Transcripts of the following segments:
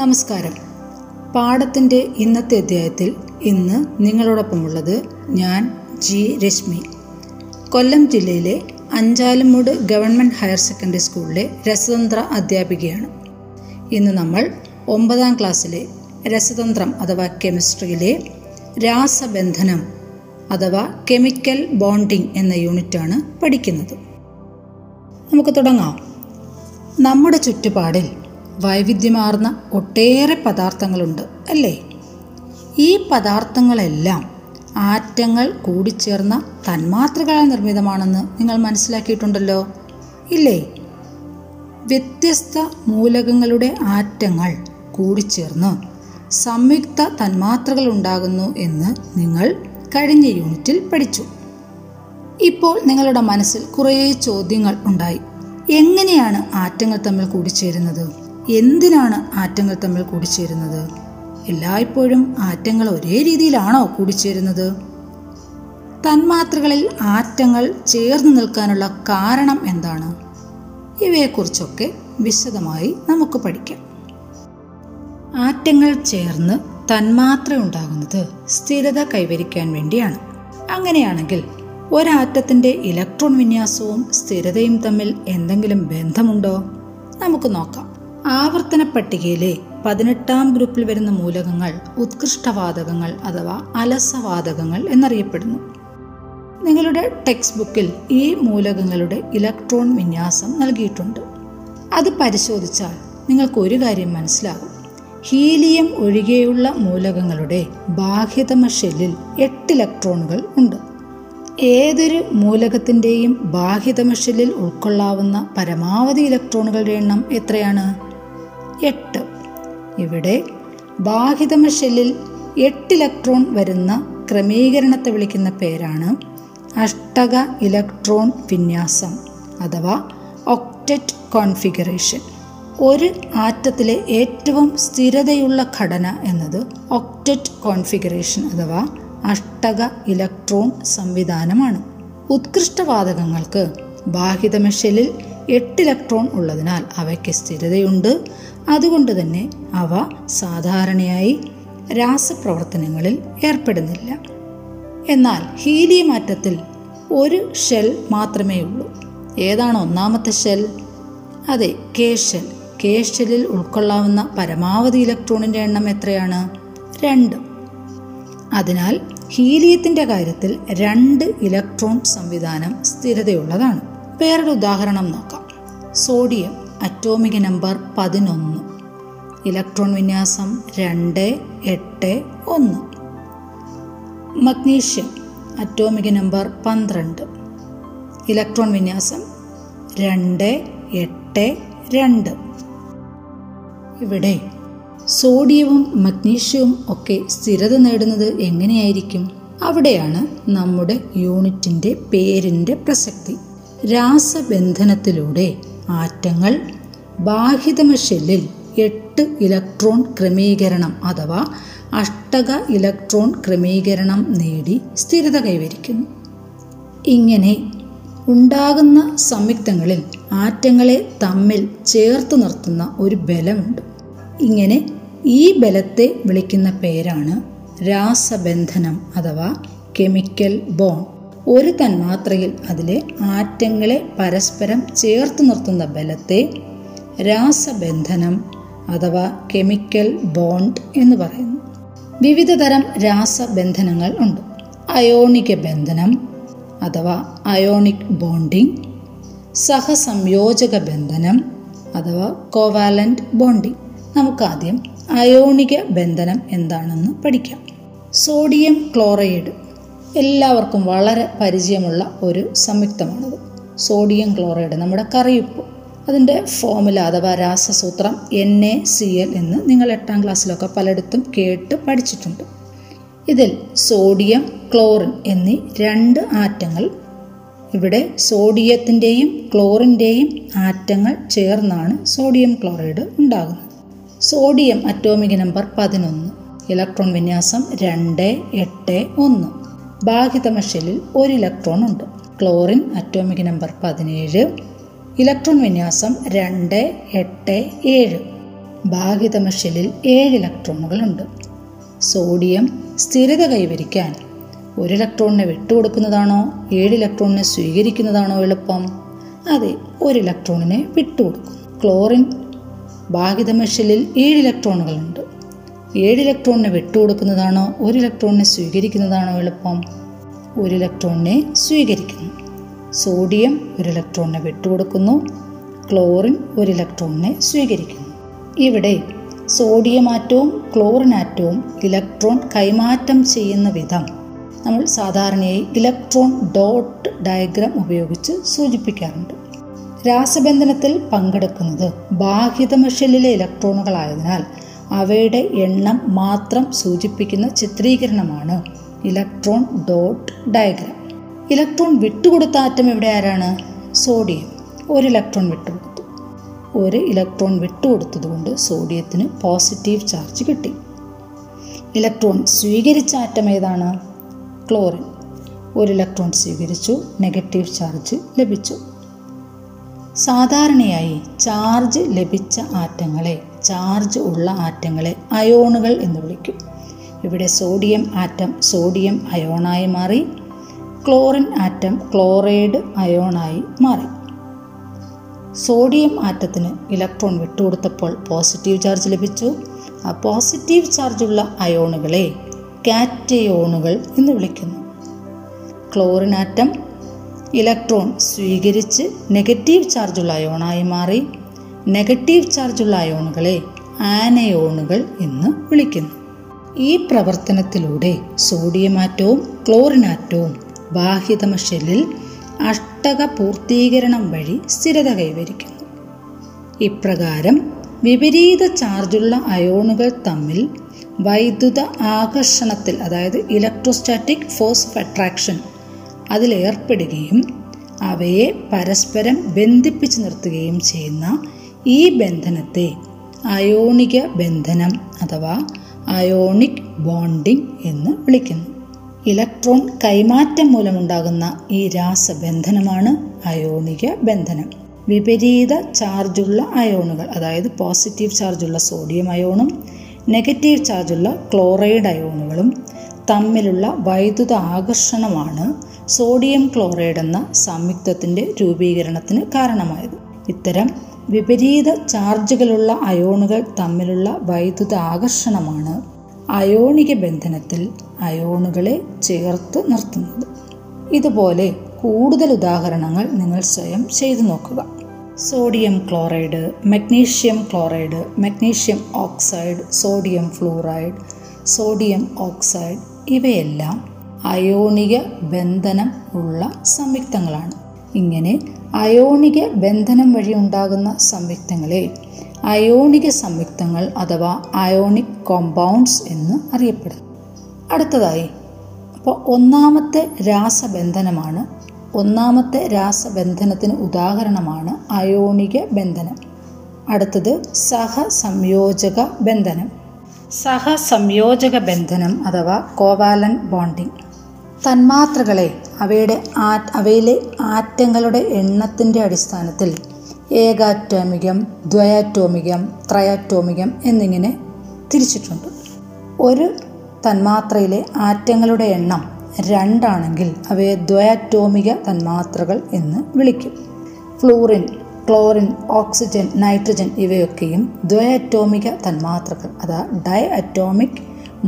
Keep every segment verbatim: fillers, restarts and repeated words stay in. നമസ്കാരം. പാഠത്തിൻ്റെ ഇന്നത്തെ അധ്യായത്തിൽ ഇന്ന് നിങ്ങളോടൊപ്പമുള്ളത് ഞാൻ ജി രശ്മി. കൊല്ലം ജില്ലയിലെ അഞ്ചാലമുട് ഗവൺമെൻറ് ഹയർ സെക്കൻഡറി സ്കൂളിലെ രസതന്ത്ര അധ്യാപികയാണ്. ഇന്ന് നമ്മൾ ഒമ്പതാം ക്ലാസ്സിലെ രസതന്ത്രം അഥവാ കെമിസ്ട്രിയിലെ രാസബന്ധനം അഥവാ കെമിക്കൽ ബോണ്ടിങ് എന്ന യൂണിറ്റാണ് പഠിക്കുന്നത്. നമുക്ക് തുടങ്ങാം. നമ്മുടെ ചുറ്റുപാടിൽ വൈവിധ്യമാർന്ന ഒട്ടേറെ പദാർത്ഥങ്ങളുണ്ട് അല്ലേ? ഈ പദാർത്ഥങ്ങളെല്ലാം ആറ്റങ്ങൾ കൂടിച്ചേർന്ന തന്മാത്രകളാൽ നിർമ്മിതമാണെന്ന് നിങ്ങൾ മനസ്സിലാക്കിയിട്ടുണ്ടല്ലോ, ഇല്ലേ? വ്യത്യസ്ത മൂലകങ്ങളുടെ ആറ്റങ്ങൾ കൂടിച്ചേർന്ന് സംയുക്ത തന്മാത്രകൾ ഉണ്ടാകുന്നു എന്ന് നിങ്ങൾ കഴിഞ്ഞ യൂണിറ്റിൽ പഠിച്ചു. ഇപ്പോൾ നിങ്ങളുടെ മനസ്സിൽ കുറേ ചോദ്യങ്ങൾ ഉണ്ടായി. എങ്ങനെയാണ് ആറ്റങ്ങൾ തമ്മിൽ കൂടിച്ചേരുന്നത്? എന്തിനാണ് ആറ്റങ്ങൾ തമ്മിൽ കൂടിച്ചേരുന്നത്? എല്ലായ്പ്പോഴും ആറ്റങ്ങൾ ഒരേ രീതിയിലാണോ കൂടിച്ചേരുന്നത്? തന്മാത്രകളിൽ ആറ്റങ്ങൾ ചേർന്ന് നിൽക്കാനുള്ള കാരണം എന്താണ്? ഇവയെക്കുറിച്ചൊക്കെ വിശദമായി നമുക്ക് പഠിക്കാം. ആറ്റങ്ങൾ ചേർന്ന് തന്മാത്ര ഉണ്ടാകുന്നത് സ്ഥിരത കൈവരിക്കാൻ വേണ്ടിയാണ്. അങ്ങനെയാണെങ്കിൽ ഒരാറ്റത്തിൻ്റെ ഇലക്ട്രോൺ വിന്യാസവും സ്ഥിരതയും തമ്മിൽ എന്തെങ്കിലും ബന്ധമുണ്ടോ? നമുക്ക് നോക്കാം. ആവർത്തന പട്ടികയിലെ പതിനെട്ടാം ഗ്രൂപ്പിൽ വരുന്ന മൂലകങ്ങൾ ഉത്കൃഷ്ടവാതകങ്ങൾ അഥവാ അലസവാതകങ്ങൾ എന്നറിയപ്പെടുന്നു. നിങ്ങളുടെ ടെക്സ്റ്റ് ബുക്കിൽ ഈ മൂലകങ്ങളുടെ ഇലക്ട്രോൺ വിന്യാസം നൽകിയിട്ടുണ്ട്. അത് പരിശോധിച്ചാൽ നിങ്ങൾക്ക് ഒരു കാര്യം മനസ്സിലാകും. ഹീലിയം ഒഴികെയുള്ള മൂലകങ്ങളുടെ ബാഹ്യതമ ഷെല്ലിൽ എട്ട് ഇലക്ട്രോണുകൾ ഉണ്ട്. ഏതൊരു മൂലകത്തിൻ്റെയും ബാഹ്യതമ ഷെല്ലിൽ ഉൾക്കൊള്ളാവുന്ന പരമാവധി ഇലക്ട്രോണുകളുടെ എണ്ണം എത്രയാണ്? എട്ട്. ഇവിടെ ബാഹ്യതമ ഷെല്ലിൽ എട്ട് ഇലക്ട്രോൺ വരുന്ന ക്രമീകരണത്തെ വിളിക്കുന്ന പേരാണ് അഷ്ടക ഇലക്ട്രോൺ വിന്യാസം അഥവാ ഒക്ടറ്റ് കോൺഫിഗറേഷൻ. ഒരു ആറ്റത്തിലെ ഏറ്റവും സ്ഥിരതയുള്ള ഘടന എന്നത് ഒക്ടറ്റ് കോൺഫിഗറേഷൻ അഥവാ അഷ്ടക ഇലക്ട്രോൺ സംവിധാനമാണ്. ഉത്കൃഷ്ടവാതകങ്ങൾക്ക് ബാഹ്യതമ ഷെല്ലിൽ എട്ട് ഇലക്ട്രോൺ ഉള്ളതിനാൽ അവയ്ക്ക് സ്ഥിരതയുണ്ട്. അതുകൊണ്ട് തന്നെ അവ സാധാരണയായി രാസപ്രവർത്തനങ്ങളിൽ ഏർപ്പെടുന്നില്ല. എന്നാൽ ഹീലിയം ആറ്റത്തിൽ ഒരു ഷെൽ മാത്രമേ ഉള്ളൂ. ഏതാണ് ഒന്നാമത്തെ ഷെൽ? അതെ, കെ ഷെൽ. കെ ഷെല്ലിൽ ഉൾക്കൊള്ളാവുന്ന പരമാവധി ഇലക്ട്രോണിൻ്റെ എണ്ണം എത്രയാണ്? രണ്ട്. അതിനാൽ ഹീലിയത്തിൻ്റെ കാര്യത്തിൽ രണ്ട് ഇലക്ട്രോൺ സംവിധാനം സ്ഥിരതയുള്ളതാണ്. വേറൊരു ഉദാഹരണം നോക്കാം. സോഡിയം അറ്റോമിക് നമ്പർ പതിനൊന്ന്, ഇലക്ട്രോൺ വിന്യാസം രണ്ട് എട്ട് ഒന്ന്. മഗ്നീഷ്യം അറ്റോമിക് നമ്പർ പന്ത്രണ്ട്, ഇലക്ട്രോൺ വിന്യാസം രണ്ട് എട്ട് രണ്ട്. ഇവിടെ സോഡിയവും മഗ്നീഷ്യവും ഒക്കെ സ്ഥിരത നേടുന്നത് എങ്ങനെയായിരിക്കും? അവിടെയാണ് നമ്മുടെ യൂണിറ്റിൻ്റെ പേരിൻ്റെ പ്രസക്തി. രാസബന്ധനത്തിലൂടെ ആറ്റങ്ങൾ ബാഹ്യതമ ഷെല്ലിൽ എട്ട് ഇലക്ട്രോൺ ക്രമീകരണം അഥവാ അഷ്ടക ഇലക്ട്രോൺ ക്രമീകരണം നേടി സ്ഥിരത കൈവരിക്കുന്നു. ഇങ്ങനെ ഉണ്ടാകുന്ന സംയുക്തങ്ങളിൽ ആറ്റങ്ങളെ തമ്മിൽ ചേർത്ത് നിർത്തുന്ന ഒരു ബലമുണ്ട്. ഇങ്ങനെ ഈ ബലത്തെ വിളിക്കുന്ന പേരാണ് രാസബന്ധനം അഥവാ കെമിക്കൽ ബോണ്ട്. ഒരു തന്മാത്രയിൽ അതിലെ ആറ്റങ്ങളെ പരസ്പരം ചേർത്ത് നിർത്തുന്ന ബലത്തെ രാസബന്ധനം അഥവാ കെമിക്കൽ ബോണ്ട് എന്ന് പറയുന്നു. വിവിധ തരം രാസബന്ധനങ്ങൾ ഉണ്ട്. അയോണിക ബന്ധനം അഥവാ അയോണിക് ബോണ്ടിങ്, സഹസംയോജക ബന്ധനം അഥവാ കോവാലൻ്റ് ബോണ്ടിങ്. നമുക്കാദ്യം അയോണിക ബന്ധനം എന്താണെന്ന് പഠിക്കാം. സോഡിയം ക്ലോറൈഡ് എല്ലാവർക്കും വളരെ പരിചയമുള്ള ഒരു സംയുക്തമാണത്. സോഡിയം ക്ലോറൈഡ് നമ്മുടെ കറിയുപ്പ്. അതിൻ്റെ ഫോമുല അഥവാ രാസസൂത്രം എൻ എ സി എൽ എന്ന് നിങ്ങൾ എട്ടാം ക്ലാസ്സിലൊക്കെ പലയിടത്തും കേട്ട് പഠിച്ചിട്ടുണ്ട്. ഇതിൽ സോഡിയം ക്ലോറിൻ എന്നീ രണ്ട് ആറ്റങ്ങൾ, ഇവിടെ സോഡിയത്തിൻ്റെയും ക്ലോറിൻ്റെയും ആറ്റങ്ങൾ ചേർന്നാണ് സോഡിയം ക്ലോറൈഡ് ഉണ്ടാകുന്നത്. സോഡിയം അറ്റോമിക് നമ്പർ പതിനൊന്ന്, ഇലക്ട്രോൺ വിന്യാസം രണ്ട് എട്ട് ഒന്ന്, ബാഹ്യതമ ഷെല്ലിൽ ഒരു ഇലക്ട്രോൺ ഉണ്ട്. ക്ലോറിൻ അറ്റോമിക് നമ്പർ പതിനേഴ്, ഇലക്ട്രോൺ വിന്യാസം രണ്ട് എട്ട് ഏഴ്, ബാഹ്യതമ ഷെല്ലിൽ ഏഴ് ഇലക്ട്രോണുകളുണ്ട്. സോഡിയം സ്ഥിരത കൈവരിക്കാൻ ഒരു ഇലക്ട്രോണിനെ വിട്ടുകൊടുക്കുന്നതാണോ ഏഴ് ഇലക്ട്രോണിനെ സ്വീകരിക്കുന്നതാണോ എളുപ്പം? അതെ, ഒരു ഇലക്ട്രോണിനെ വിട്ടുകൊടുക്കുന്നു. ക്ലോറിൻ ബാഹ്യതമ ഷെല്ലിൽ ഏഴ് ഇലക്ട്രോണുകളുണ്ട്. ഏഴ് ഇലക്ട്രോണിനെ വിട്ടുകൊടുക്കുന്നതാണോ ഒരു ഇലക്ട്രോണിനെ സ്വീകരിക്കുന്നതാണോ എളുപ്പം? ഒരു ഇലക്ട്രോണിനെ സ്വീകരിക്കുന്നു. സോഡിയം ഒരു ഇലക്ട്രോണിനെ വിട്ടുകൊടുക്കുന്നു, ക്ലോറിൻ ഒരു ഇലക്ട്രോണിനെ സ്വീകരിക്കുന്നു. ഇവിടെ സോഡിയം ആറ്റവും ക്ലോറിൻ ആറ്റവും ഇലക്ട്രോൺ കൈമാറ്റം ചെയ്യുന്ന വിധം നമ്മൾ സാധാരണയായി ഇലക്ട്രോൺ ഡോട്ട് ഡയഗ്രാം ഉപയോഗിച്ച് സൂചിപ്പിക്കാറുണ്ട്. രാസബന്ധനത്തിൽ പങ്കെടുക്കുന്നത് ബാഹ്യതമ ഷെല്ലിലെ ഇലക്ട്രോണുകളായതിനാൽ അവയുടെ എണ്ണം മാത്രം സൂചിപ്പിക്കുന്ന ചിത്രീകരണമാണ് ഇലക്ട്രോൺ ഡോട്ട് ഡയഗ്രാം. ഇലക്ട്രോൺ വിട്ടുകൊടുത്ത ആറ്റം ഇവിടെ ആരാണ്? സോഡിയം. ഒരു ഇലക്ട്രോൺ വിട്ടുകൊടുത്തു. ഒരു ഇലക്ട്രോൺ വിട്ടുകൊടുത്തതുകൊണ്ട് സോഡിയത്തിന് പോസിറ്റീവ് ചാർജ് കിട്ടി. ഇലക്ട്രോൺ സ്വീകരിച്ച ആറ്റം ഏതാണ്? ക്ലോറിൻ. ഒരു ഇലക്ട്രോൺ സ്വീകരിച്ചു, നെഗറ്റീവ് ചാർജ് ലഭിച്ചു. സാധാരണയായി ചാർജ് ലഭിച്ച ആറ്റങ്ങളെ ചാർജ് ഉള്ള ആറ്റങ്ങളെ അയോണുകൾ എന്ന് വിളിക്കും. ഇവിടെ സോഡിയം ആറ്റം സോഡിയം അയോണായി മാറി, ക്ലോറിൻ ആറ്റം ക്ലോറൈഡ് അയോണായി മാറി. സോഡിയം ആറ്റത്തിന് ഇലക്ട്രോൺ വിട്ടുകൊടുത്തപ്പോൾ പോസിറ്റീവ് ചാർജ് ലഭിച്ചു. ആ പോസിറ്റീവ് ചാർജുള്ള അയോണുകളെ കാറ്റയോണുകൾ എന്ന് വിളിക്കുന്നു. ക്ലോറിൻ ആറ്റം ഇലക്ട്രോൺ സ്വീകരിച്ച് നെഗറ്റീവ് ചാർജുള്ള അയോണായി മാറി. നെഗറ്റീവ് ചാർജുള്ള അയോണുകളെ ആനയോണുകൾ എന്ന് വിളിക്കുന്നു. ഈ പ്രവർത്തനത്തിലൂടെ സോഡിയം ആറ്റവും ക്ലോറിൻ ആറ്റവും ബാഹ്യതമ ഷെല്ലിൽ അഷ്ടക പൂർത്തീകരണം വഴി സ്ഥിരത കൈവരിക്കുന്നു. ഇപ്രകാരം വിപരീത ചാർജുള്ള അയോണുകൾ തമ്മിൽ വൈദ്യുത ആകർഷണത്തിൽ, അതായത് ഇലക്ട്രോസ്റ്റാറ്റിക് ഫോഴ്സ് ഓഫ് അട്രാക്ഷൻ, അതിലേർപ്പെടുകയും അവയെ പരസ്പരം ബന്ധിപ്പിച്ചു നിർത്തുകയും ചെയ്യുന്ന ഈ ബന്ധനത്തെ അയോണിക ബന്ധനം അഥവാ അയോണിക് ബോണ്ടിംഗ് എന്ന് വിളിക്കുന്നു. ഇലക്ട്രോൺ കൈമാറ്റം മൂലമുണ്ടാകുന്ന ഈ രാസബന്ധനമാണ് അയോണിക ബന്ധനം. വിപരീത ചാർജുള്ള അയോണുകൾ, അതായത് പോസിറ്റീവ് ചാർജുള്ള സോഡിയം അയോണും നെഗറ്റീവ് ചാർജുള്ള ക്ലോറൈഡ് അയോണുകളും തമ്മിലുള്ള വൈദ്യുത ആകർഷണമാണ് സോഡിയം ക്ലോറൈഡ് എന്ന സംയുക്തത്തിൻ്റെ രൂപീകരണത്തിന് കാരണമായത്. ഇത്തരം വിപരീത ചാർജുകളുള്ള അയോണുകൾ തമ്മിലുള്ള വൈദ്യുത ആകർഷണമാണ് അയോണിക ബന്ധനത്തിൽ അയോണുകളെ ചേർത്ത് നിർത്തുന്നത്. ഇതുപോലെ കൂടുതൽ ഉദാഹരണങ്ങൾ നിങ്ങൾ സ്വയം ചെയ്തു നോക്കുക. Sodium chloride, magnesium chloride, magnesium oxide, sodium fluoride, sodium oxide ഇവയെല്ലാം അയോണിക ബന്ധനം ഉള്ള സംയുക്തങ്ങളാണ്. ഇങ്ങനെ അയോണിക ബന്ധനം വഴി ഉണ്ടാകുന്ന സംയുക്തങ്ങളെ അയോണിക സംയുക്തങ്ങൾ അഥവാ അയോണിക് കോമ്പൗണ്ട്സ് എന്ന് അറിയപ്പെടുന്നു. അടുത്തതായി അപ്പോൾ ഒന്നാമത്തെ രാസബന്ധനമാണ് ഒന്നാമത്തെ രാസബന്ധനത്തിന് ഉദാഹരണമാണ് അയോണിക ബന്ധനം. അടുത്തത് സഹസംയോജക ബന്ധനം. സഹസംയോജക ബന്ധനം അഥവാ കോവാലന്റ് ബോണ്ടിംഗ് തന്മാത്രകളെ അവയുടെ ആ അവയിലെ ആറ്റങ്ങളുടെ എണ്ണത്തിൻ്റെ അടിസ്ഥാനത്തിൽ ഏകാറ്റോമികം, ദ്വയാറ്റോമികം, ത്രയാറ്റോമികം എന്നിങ്ങനെ തിരിച്ചിട്ടുണ്ട്. ഒരു തന്മാത്രയിലെ ആറ്റങ്ങളുടെ എണ്ണം രണ്ടാണെങ്കിൽ അവയെ ദ്വയാറ്റോമിക തന്മാത്രകൾ എന്ന് വിളിക്കും. ഫ്ലൂറിൻ, ക്ലോറിൻ, ഓക്സിജൻ, നൈട്രജൻ ഇവയൊക്കെയും ദ്വയാറ്റോമിക തന്മാത്രകൾ അഥവാ ഡൈ അറ്റോമിക്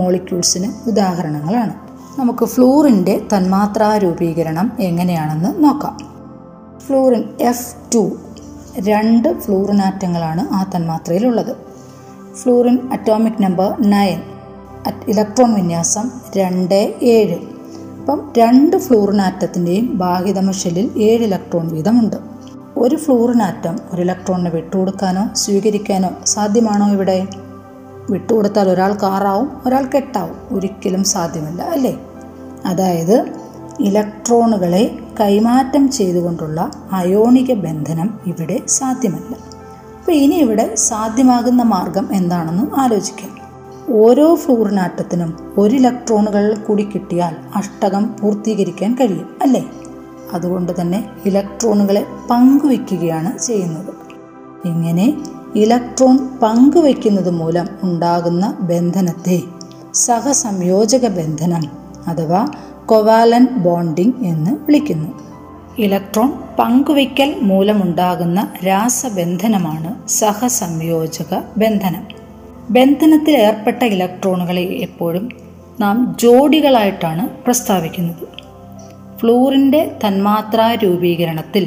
മോളിക്യൂൾസിന് ഉദാഹരണങ്ങളാണ്. നമുക്ക് ഫ്ലൂറിൻ്റെ തന്മാത്രാ രൂപീകരണം എങ്ങനെയാണെന്ന് നോക്കാം. ഫ്ലൂറിൻ എഫ് ടു, രണ്ട് ഫ്ലൂറിൻ ആറ്റങ്ങളാണ് ആ തന്മാത്രയിലുള്ളത്. Fluorine atomic number nine, electron വിന്യാസം രണ്ട് ഏഴ്. അപ്പം രണ്ട് ഫ്ലൂറിൻ ആറ്റത്തിൻ്റെയും ബാഹ്യതമ ഷെല്ലിൽ ഏഴ് ഇലക്ട്രോൺ വീതമുണ്ട്. ഒരു ഫ്ലൂറിനാറ്റം ഒരു ഇലക്ട്രോണിന് വിട്ടുകൊടുക്കാനോ സ്വീകരിക്കാനോ സാധ്യമാണോ ഇവിടെ? വിട്ടുകൊടുത്താൽ ഒരാൾ കാറാവും, ഒരാൾ കെട്ടാവും. ഒരിക്കലും സാധ്യമല്ല, അല്ലേ? അതായത് ഇലക്ട്രോണുകളെ കൈമാറ്റം ചെയ്തുകൊണ്ടുള്ള അയോണിക ബന്ധനം ഇവിടെ സാധ്യമല്ല. അപ്പോൾ ഇനി ഇവിടെ സാധ്യമാകുന്ന മാർഗം എന്താണെന്ന് ആലോചിക്കാം. ഓരോ ഫ്ലൂറിനാറ്റത്തിനും ഒരു ഇലക്ട്രോണുകൾ കൂടി കിട്ടിയാൽ അഷ്ടകം പൂർത്തീകരിക്കാൻ കഴിയും, അല്ലേ? അതുകൊണ്ട് തന്നെ ഇലക്ട്രോണുകളെ പങ്കുവയ്ക്കുകയാണ് ചെയ്യുന്നത്. ഇങ്ങനെ ഇലക്ട്രോൺ പങ്കുവയ്ക്കുന്നത് മൂലം ഉണ്ടാകുന്ന ബന്ധനത്തെ സഹസംയോജക ബന്ധനം അഥവാ കൊവാലന്റ് ബോണ്ടിംഗ് എന്ന് വിളിക്കുന്നു. ഇലക്ട്രോൺ പങ്കുവയ്ക്കൽ മൂലമുണ്ടാകുന്ന രാസബന്ധനമാണ് സഹസംയോജക ബന്ധനം. ബന്ധനത്തിൽ ഏർപ്പെട്ട ഇലക്ട്രോണുകളെ എപ്പോഴും നാം ജോഡികളായിട്ടാണ് പ്രസ്താവിക്കുന്നത്. ഫ്ലൂറിൻ്റെ തന്മാത്രാ രൂപീകരണത്തിൽ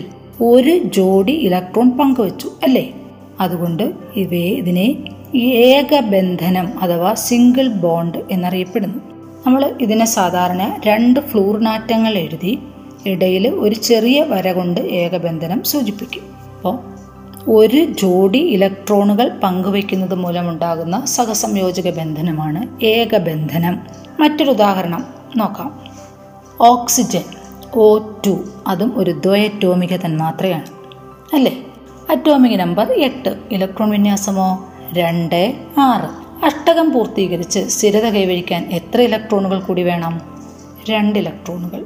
ഒരു ജോഡി ഇലക്ട്രോൺ പങ്കുവച്ചു, അല്ലേ? അതുകൊണ്ട് ഇവയെ ഇതിനെ ഏകബന്ധനം അഥവാ സിംഗിൾ ബോണ്ട് എന്നറിയപ്പെടുന്നു. നമ്മൾ ഇതിനെ സാധാരണ രണ്ട് ഫ്ലൂറിനാറ്റങ്ങൾ എഴുതി ഇടയിൽ ഒരു ചെറിയ വര കൊണ്ട് ഏകബന്ധനം സൂചിപ്പിക്കും. അപ്പോൾ ഒരു ജോഡി ഇലക്ട്രോണുകൾ പങ്കുവയ്ക്കുന്നത് മൂലമുണ്ടാകുന്ന സഹസംയോജക ബന്ധനമാണ് ഏകബന്ധനം. മറ്റൊരു ഉദാഹരണം നോക്കാം. ഓക്സിജൻ ഓ ടു, അതും ഒരു ദ്വയറ്റോമിക തന്മാത്രയാണ്, അല്ലേ? അറ്റോമിക് നമ്പർ എട്ട്, ഇലക്ട്രോൺ വിന്യാസമോ രണ്ട് ആറ്. അഷ്ടകം പൂർത്തീകരിച്ച് സ്ഥിരത കൈവരിക്കാൻ എത്ര ഇലക്ട്രോണുകൾ കൂടി വേണം? രണ്ട് ഇലക്ട്രോണുകൾ.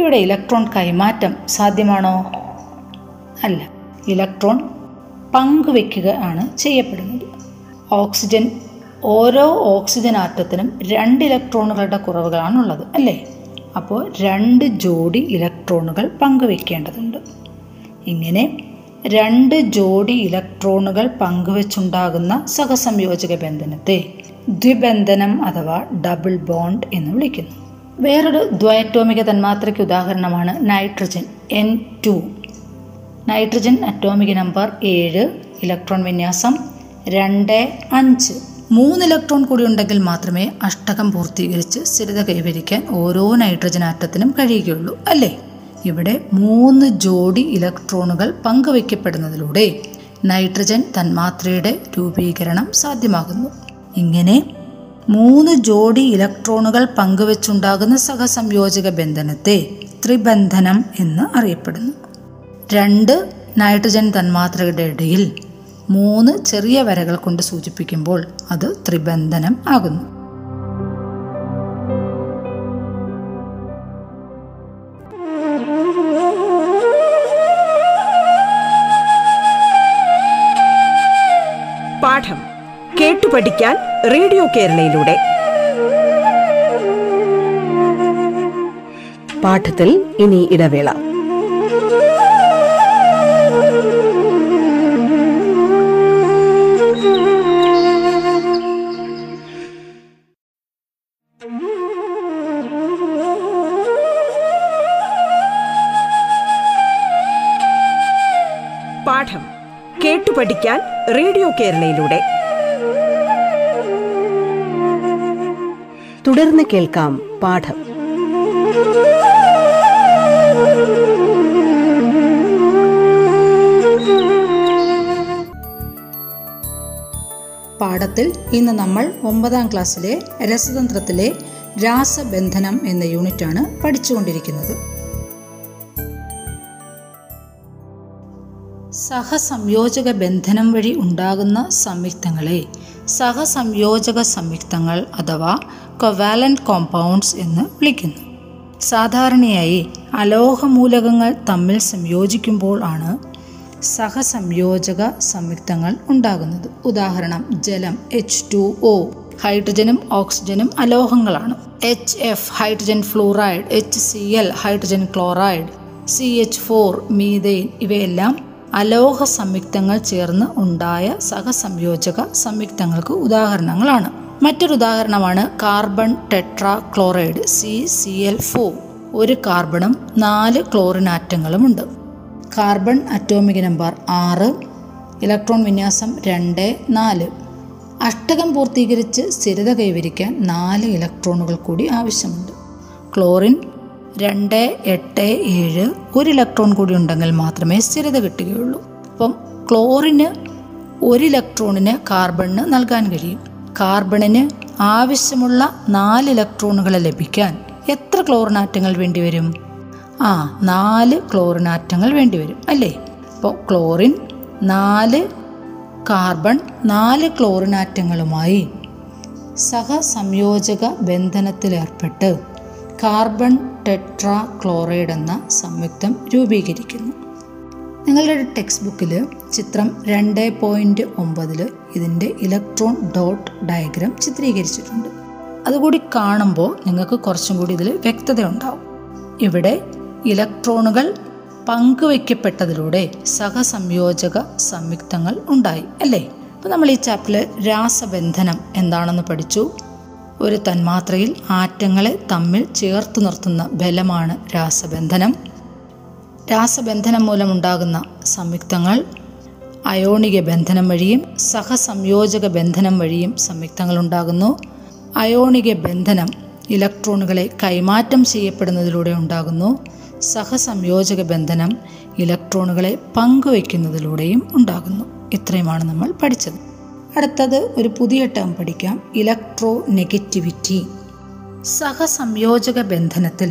ഇവിടെ ഇലക്ട്രോൺ കൈമാറ്റം സാധ്യമാണോ? അല്ല, ഇലക്ട്രോൺ പങ്കുവയ്ക്കുക ആണ് ചെയ്യപ്പെടുന്നത്. ഓക്സിജൻ, ഓരോ ഓക്സിജൻ ആറ്റത്തിനും രണ്ട് ഇലക്ട്രോണുകളുടെ കുറവുകളാണുള്ളത്, അല്ലേ? അപ്പോൾ രണ്ട് ജോഡി ഇലക്ട്രോണുകൾ പങ്കുവയ്ക്കേണ്ടതുണ്ട്. ഇങ്ങനെ രണ്ട് ജോഡി ഇലക്ട്രോണുകൾ പങ്കുവെച്ചുണ്ടാകുന്ന സഹസംയോജക ബന്ധനത്തെ ദ്വിബന്ധനം അഥവാ ഡബിൾ ബോണ്ട് എന്ന് വിളിക്കുന്നു. വേറൊരു ദ്വയറ്റോമിക തന്മാത്രയ്ക്ക് ഉദാഹരണമാണ് nitrogen N two. Nitrogen atomic number ഏഴ്, ഇലക്ട്രോൺ വിന്യാസം രണ്ട് അഞ്ച്. മൂന്ന് ഇലക്ട്രോൺ കൂടി ഉണ്ടെങ്കിൽ മാത്രമേ അഷ്ടകം പൂർത്തീകരിച്ച് സ്ഥിരത കൈവരിക്കാൻ ഓരോ നൈട്രജൻ ആറ്റത്തിനും കഴിയുകയുള്ളൂ, അല്ലേ? ഇവിടെ മൂന്ന് ജോഡി ഇലക്ട്രോണുകൾ പങ്കുവയ്ക്കപ്പെടുന്നതിലൂടെ നൈട്രജൻ തന്മാത്രയുടെ രൂപീകരണം സാധ്യമാകുന്നു. ഇങ്ങനെ മൂന്ന് ജോഡി ഇലക്ട്രോണുകൾ പങ്കുവെച്ചുണ്ടാകുന്ന സഹസംയോജക ബന്ധനത്തെ ത്രിബന്ധനം എന്ന് അറിയപ്പെടുന്നു. രണ്ട് നൈട്രജൻ തന്മാത്രയുടെ ഇടയിൽ മൂന്ന് ചെറിയ വരകൾ കൊണ്ട് സൂചിപ്പിക്കുമ്പോൾ അത് ത്രിബന്ധനം ആകുന്നു. പാഠം കേട്ടു പഠിക്കാൻ റേഡിയോ കേരളയിലൂടെ പാഠത്തിൽ ഇനി ഇടവേള. പാഠം കേട്ടു പഠിക്കാൻ റേഡിയോ കേരളയിലൂടെ തുടർന്ന് കേൾക്കാം പാഠം. പാഠത്തിൽ ഇന്ന് നമ്മൾ ഒമ്പതാം ക്ലാസ്സിലെ രസതന്ത്രത്തിലെ രാസബന്ധനം എന്ന യൂണിറ്റാണ് പഠിച്ചുകൊണ്ടിരിക്കുന്നത്. സഹസംയോജക ബന്ധനം വഴി ഉണ്ടാകുന്ന സംയുക്തങ്ങളെ സഹസംയോജക സംയുക്തങ്ങൾ അഥവാ കൊവാലന്റ് കോമ്പൗണ്ട്സ് എന്ന് വിളിക്കുന്നു. സാധാരണയായി അലോഹമൂലകങ്ങൾ തമ്മിൽ സംയോജിക്കുമ്പോൾ ആണ് സഹസംയോജക സംയുക്തങ്ങൾ ഉണ്ടാകുന്നത്. ഉദാഹരണം, ജലം എച്ച് ടു ഒ. ഹൈഡ്രജനും ഓക്സിജനും അലോഹങ്ങളാണ്. H F hydrogen fluoride, H C L hydrogen chloride, C H four methane ഇവയെല്ലാം അലോഹ സംയുക്തങ്ങൾ ചേർന്ന് ഉണ്ടായ സഹസംയോജക സംയുക്തങ്ങൾക്ക് ഉദാഹരണങ്ങളാണ്. മറ്റൊരു ഉദാഹരണമാണ് carbon tetrachloride C C L four. ഒരു കാർബണും നാല് ക്ലോറിനാറ്റങ്ങളുമുണ്ട്. കാർബൺ അറ്റോമിക് നമ്പർ ആറ്, ഇലക്ട്രോൺ വിന്യാസം രണ്ട് നാല്. അഷ്ടകം പൂർത്തീകരിച്ച് സ്ഥിരത കൈവരിക്കാൻ നാല് ഇലക്ട്രോണുകൾ കൂടി ആവശ്യമുണ്ട്. ക്ലോറിൻ രണ്ട് എട്ട് ഏഴ് ഒരു ഇലക്ട്രോൺ കൂടി ഉണ്ടെങ്കിൽ മാത്രമേ സ്ഥിരത കിട്ടുകയുള്ളൂ. അപ്പം ക്ലോറിന് ഒരു ഇലക്ട്രോണിന് കാർബണിന് നൽകാൻ കഴിയും. കാർബണിന് ആവശ്യമുള്ള നാല് ഇലക്ട്രോണുകൾ ലഭിക്കാൻ എത്ര ക്ലോറിൻ ആറ്റങ്ങൾ വേണ്ടിവരും? ആ നാല് ക്ലോറിൻ ആറ്റങ്ങൾ വേണ്ടിവരും അല്ലേ? അപ്പോൾ ക്ലോറിൻ നാല് കാർബൺ നാല് ക്ലോറിൻ ആറ്റങ്ങളുമായി സഹസംയോജക ബന്ധനത്തിലേർപ്പെട്ട് കാർബൺ ടെട്രാ ക്ലോറൈഡ് എന്ന സംയുക്തം രൂപീകരിക്കുന്നു. നിങ്ങളുടെ ടെക്സ്റ്റ് ബുക്കിൽ ചിത്രം രണ്ട് പോയിൻറ്റ് ഒമ്പതിൽ ഇതിൻ്റെ ഇലക്ട്രോൺ ഡോട്ട് ഡയഗ്രാം ചിത്രീകരിച്ചിട്ടുണ്ട്. അതുകൂടി കാണുമ്പോൾ നിങ്ങൾക്ക് കുറച്ചും കൂടി ഇതിൽ വ്യക്തത ഉണ്ടാവും. ഇവിടെ ഇലക്ട്രോണുകൾ പങ്കുവയ്ക്കപ്പെട്ടതിലൂടെ സഹസംയോജക സംയുക്തങ്ങൾ ഉണ്ടായി അല്ലേ? അപ്പോൾ നമ്മൾ ഈ ചാപ്റ്ററിൽ രാസബന്ധനം എന്താണെന്ന് പഠിച്ചു. ഒരു തന്മാത്രയിൽ ആറ്റങ്ങളെ തമ്മിൽ ചേർത്ത് നിർത്തുന്ന ബലമാണ് രാസബന്ധനം. രാസബന്ധനം മൂലമുണ്ടാകുന്ന സംയുക്തങ്ങൾ അയോണിക ബന്ധനം വഴിയും സഹസംയോജക ബന്ധനം വഴിയും സംയുക്തങ്ങൾ ഉണ്ടാകുന്നു. അയോണിക ബന്ധനം ഇലക്ട്രോണുകളെ കൈമാറ്റം ചെയ്യപ്പെടുന്നതിലൂടെ ഉണ്ടാകുന്നു. സഹസംയോജക ബന്ധനം ഇലക്ട്രോണുകളെ പങ്കുവയ്ക്കുന്നതിലൂടെയും ഉണ്ടാകുന്നു. ഇത്രയുമാണ് നമ്മൾ പഠിച്ചത്. അടുത്തത് ഒരു പുതിയ ടേം പഠിക്കാം, ഇലക്ട്രോ നെഗറ്റിവിറ്റി. സഹസംയോജക ബന്ധനത്തിൽ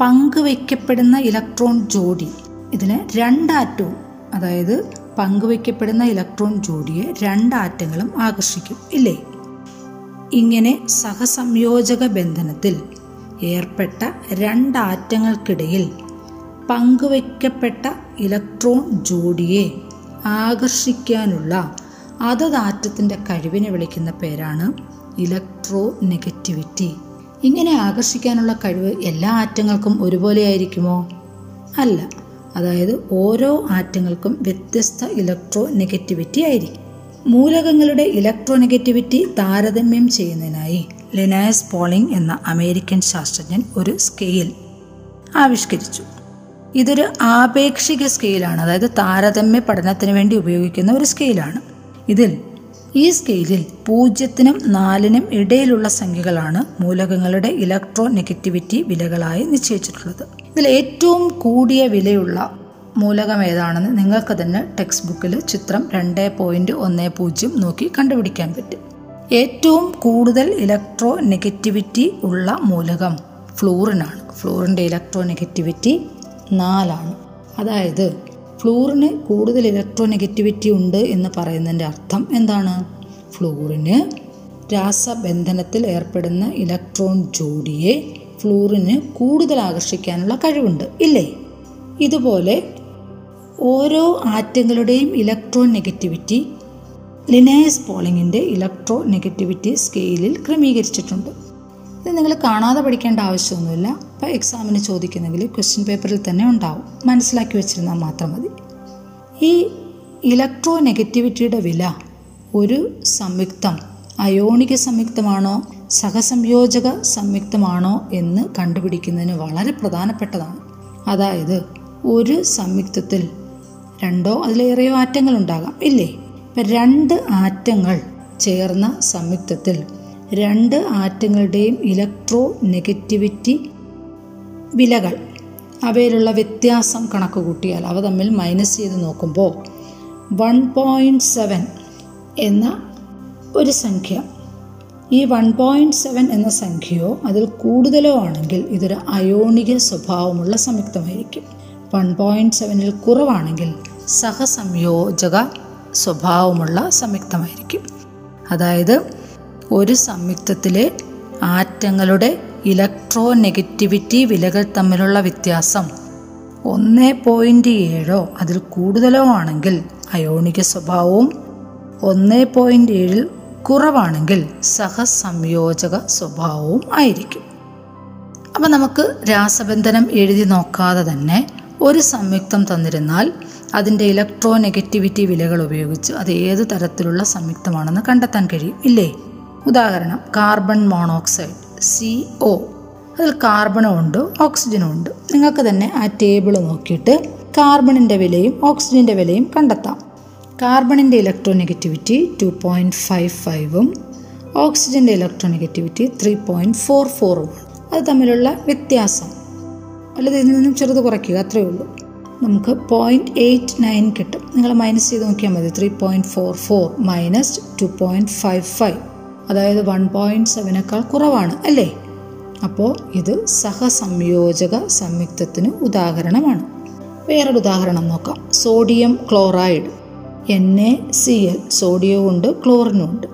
പങ്കുവയ്ക്കപ്പെടുന്ന ഇലക്ട്രോൺ ജോഡി, ഇതിന് രണ്ടാറ്റവും, അതായത് പങ്കുവയ്ക്കപ്പെടുന്ന ഇലക്ട്രോൺ ജോഡിയെ രണ്ടാറ്റങ്ങളും ആകർഷിക്കും ഇല്ലേ? ഇങ്ങനെ സഹസംയോജക ബന്ധനത്തിൽ ഏർപ്പെട്ട രണ്ടാറ്റങ്ങൾക്കിടയിൽ പങ്കുവയ്ക്കപ്പെട്ട ഇലക്ട്രോൺ ജോഡിയെ ആകർഷിക്കാനുള്ള അതത് ആറ്റത്തിൻ്റെ കഴിവിനെ വിളിക്കുന്ന പേരാണ് ഇലക്ട്രോ നെഗറ്റിവിറ്റി. ഇങ്ങനെ ആകർഷിക്കാനുള്ള കഴിവ് എല്ലാ ആറ്റങ്ങൾക്കും ഒരുപോലെ ആയിരിക്കുമോ? അല്ല. അതായത് ഓരോ ആറ്റങ്ങൾക്കും വ്യത്യസ്ത ഇലക്ട്രോ നെഗറ്റിവിറ്റി ആയിരിക്കും. മൂലകങ്ങളുടെ ഇലക്ട്രോ നെഗറ്റിവിറ്റി താരതമ്യം ചെയ്യുന്നതിനായി ലെനായസ് പോളിങ് എന്ന അമേരിക്കൻ ശാസ്ത്രജ്ഞൻ ഒരു സ്കെയിൽ ആവിഷ്കരിച്ചു. ഇതൊരു ആപേക്ഷിക സ്കെയിലാണ്, അതായത് താരതമ്യ പഠനത്തിന് വേണ്ടി ഉപയോഗിക്കുന്ന ഒരു സ്കെയിലാണ്. ഇതിൽ ഈ സ്കെയിലിൽ പൂജ്യത്തിനും നാലിനും ഇടയിലുള്ള സംഖ്യകളാണ് മൂലകങ്ങളുടെ ഇലക്ട്രോ നെഗറ്റിവിറ്റി വിലകളായി നിശ്ചയിച്ചിട്ടുള്ളത്. ഇതിൽ ഏറ്റവും കൂടിയ വിലയുള്ള മൂലകം ഏതാണെന്ന് നിങ്ങൾക്ക് തന്നെ ടെക്സ്റ്റ് ബുക്കിൽ ചിത്രം രണ്ട് പോയിൻറ്റ് ഒന്ന് പൂജ്യം നോക്കി കണ്ടുപിടിക്കാൻ പറ്റും. ഏറ്റവും കൂടുതൽ ഇലക്ട്രോ നെഗറ്റിവിറ്റി ഉള്ള മൂലകം ഫ്ലൂറിനാണ്. ഫ്ലൂറിൻ്റെ ഇലക്ട്രോ നെഗറ്റിവിറ്റി നാലാണ്. അതായത് ഫ്ലൂറിന് കൂടുതൽ ഇലക്ട്രോ നെഗറ്റിവിറ്റി ഉണ്ട് എന്ന് പറയുന്നതിൻ്റെ അർത്ഥം എന്താണ്? ഫ്ലൂറിന് രാസബന്ധനത്തിൽ ഏർപ്പെടുന്ന ഇലക്ട്രോൺ ജോഡിയെ ഫ്ലൂറിന് കൂടുതൽ ആകർഷിക്കാനുള്ള കഴിവുണ്ട് ഇല്ലേ? ഇതുപോലെ ഓരോ ആറ്റങ്ങളുടെയും ഇലക്ട്രോ നെഗറ്റിവിറ്റി ലിനേയസ് പോളിങ്ങിൻ്റെ ഇലക്ട്രോ നെഗറ്റിവിറ്റി സ്കെയിലിൽ ക്രമീകരിച്ചിട്ടുണ്ട്. ഇത് നിങ്ങൾ കാണാതെ പഠിക്കേണ്ട ആവശ്യമൊന്നുമില്ല. അപ്പോൾ എക്സാമിന് ചോദിക്കുന്നെങ്കിൽ ക്വസ്റ്റ്യൻ പേപ്പറിൽ തന്നെ ഉണ്ടാവും. മനസ്സിലാക്കി വെച്ചിരുന്നാൽ മാത്രം മതി. ഈ ഇലക്ട്രോ നെഗറ്റിവിറ്റിയുടെ വില ഒരു സംയുക്തം അയോണിക സംയുക്തമാണോ സഹസംയോജക സംയുക്തമാണോ എന്ന് കണ്ടുപിടിക്കുന്നതിന് വളരെ പ്രധാനപ്പെട്ടതാണ്. അതായത് ഒരു സംയുക്തത്തിൽ രണ്ടോ അതിലേറെയോ ആറ്റങ്ങൾ ഉണ്ടാകാം ഇല്ലേ? ഇപ്പം രണ്ട് ആറ്റങ്ങൾ ചേർന്ന സംയുക്തത്തിൽ രണ്ട് ആറ്റങ്ങളുടെയും ഇലക്ട്രോ നെഗറ്റിവിറ്റി വിലകൾ, അവയിലുള്ള വ്യത്യാസം കണക്ക് കൂട്ടിയാൽ, അവ തമ്മിൽ മൈനസ് ചെയ്ത് നോക്കുമ്പോൾ വൺ പോയിൻറ്റ് സെവൻ എന്ന ഒരു സംഖ്യ, ഈ വൺ പോയിൻറ്റ് സെവൻ എന്ന സംഖ്യയോ അതിൽ കൂടുതലോ ആണെങ്കിൽ ഇതൊരു അയോണിക സ്വഭാവമുള്ള സംയുക്തമായിരിക്കും. വൺ പോയിൻറ്റ് സെവനിൽ കുറവാണെങ്കിൽ സഹസംയോജക സ്വഭാവമുള്ള സംയുക്തമായിരിക്കും. അതായത് ഒരു സംയുക്തത്തിലെ ആറ്റങ്ങളുടെ ഇലക്ട്രോ നെഗറ്റിവിറ്റി വിലകൾ തമ്മിലുള്ള വ്യത്യാസം ഒന്ന് പോയിൻറ്റ് ഏഴോ അതിൽ കൂടുതലോ ആണെങ്കിൽ അയോണിക സ്വഭാവവും ഒന്ന് പോയിൻറ്റ് ഏഴിൽ കുറവാണെങ്കിൽ സഹസംയോജക സ്വഭാവവും ആയിരിക്കും. അപ്പം നമുക്ക് രാസബന്ധനം എഴുതി നോക്കാതെ തന്നെ ഒരു സംയുക്തം തന്നിരുന്നാൽ അതിൻ്റെ ഇലക്ട്രോ നെഗറ്റിവിറ്റി വിലകൾ ഉപയോഗിച്ച് അത് ഏത് തരത്തിലുള്ള സംയുക്തമാണെന്ന് കണ്ടെത്താൻ കഴിയും ഇല്ലേ? ഉദാഹരണം, കാർബൺ മോണോക്സൈഡ് സി ഒ, അതിൽ കാർബണും ഉണ്ട് ഓക്സിജനും ഉണ്ട്. നിങ്ങൾക്ക് തന്നെ ആ ടേബിൾ നോക്കിയിട്ട് കാർബണിൻ്റെ വിലയും ഓക്സിജൻ്റെ വിലയും കണ്ടെത്താം. കാർബണിൻ്റെ electronegativity two point five ഫൈവും ഓക്സിജൻ്റെ electronegativity three point four ഫോറും, അത് തമ്മിലുള്ള വ്യത്യാസം അല്ലെങ്കിൽ ഇതിൽ നിന്നും ചെറുത് കുറയ്ക്കുക, അത്രയേ ഉള്ളൂ. നമുക്ക് പോയിൻറ്റ് എയ്റ്റ് നയൻ കിട്ടും. നിങ്ങൾ മൈനസ് ചെയ്ത് നോക്കിയാൽ മതി. Three point four four minus two point five five അതായത് വൺ പോയിൻറ്റ് സെവനേക്കാൾ കുറവാണ് അല്ലേ? അപ്പോൾ ഇത് സഹസംയോജക സംയുക്തത്തിന് ഉദാഹരണമാണ്. വേറൊരു ഉദാഹരണം നോക്കാം. Sodium chloride N A C L, സോഡിയവും ഉണ്ട് ക്ലോറിനും ഉണ്ട്.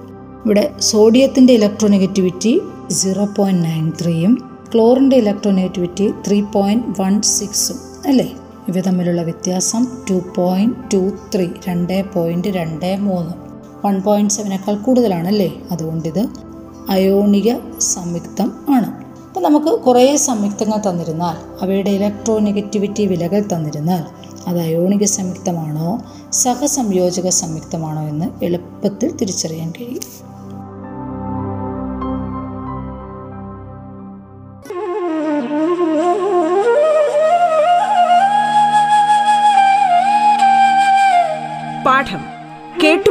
ഇവിടെ സോഡിയത്തിൻ്റെ ഇലക്ട്രോനെഗറ്റിവിറ്റി സീറോ പോയിൻറ്റ് നയൻ ത്രീയും ക്ലോറിൻ്റെ ഇലക്ട്രോനെഗറ്റിവിറ്റി ത്രീ പോയിൻറ്റ് വൺ സിക്സും അല്ലേ? ഇവ തമ്മിലുള്ള വ്യത്യാസം ടു പോയിൻറ്റ് ടു ത്രീ രണ്ട് പോയിൻറ്റ് രണ്ട് മൂന്ന് വൺ പോയിൻറ്റ് സെവനേക്കാൾ കൂടുതലാണല്ലേ? അതുകൊണ്ടിത് അയോണിക സംയുക്തം ആണ്. അപ്പം നമുക്ക് കുറേ സംയുക്തങ്ങൾ തന്നിരുന്നാൽ, അവയുടെ ഇലക്ട്രോനെഗറ്റിവിറ്റി വിലകൾ തന്നിരുന്നാൽ, അത് അയോണിക സംയുക്തമാണോ സഹസംയോജക സംയുക്തമാണോ എന്ന് എളുപ്പത്തിൽ തിരിച്ചറിയാൻ കഴിയും. പാഠം കേട്ടു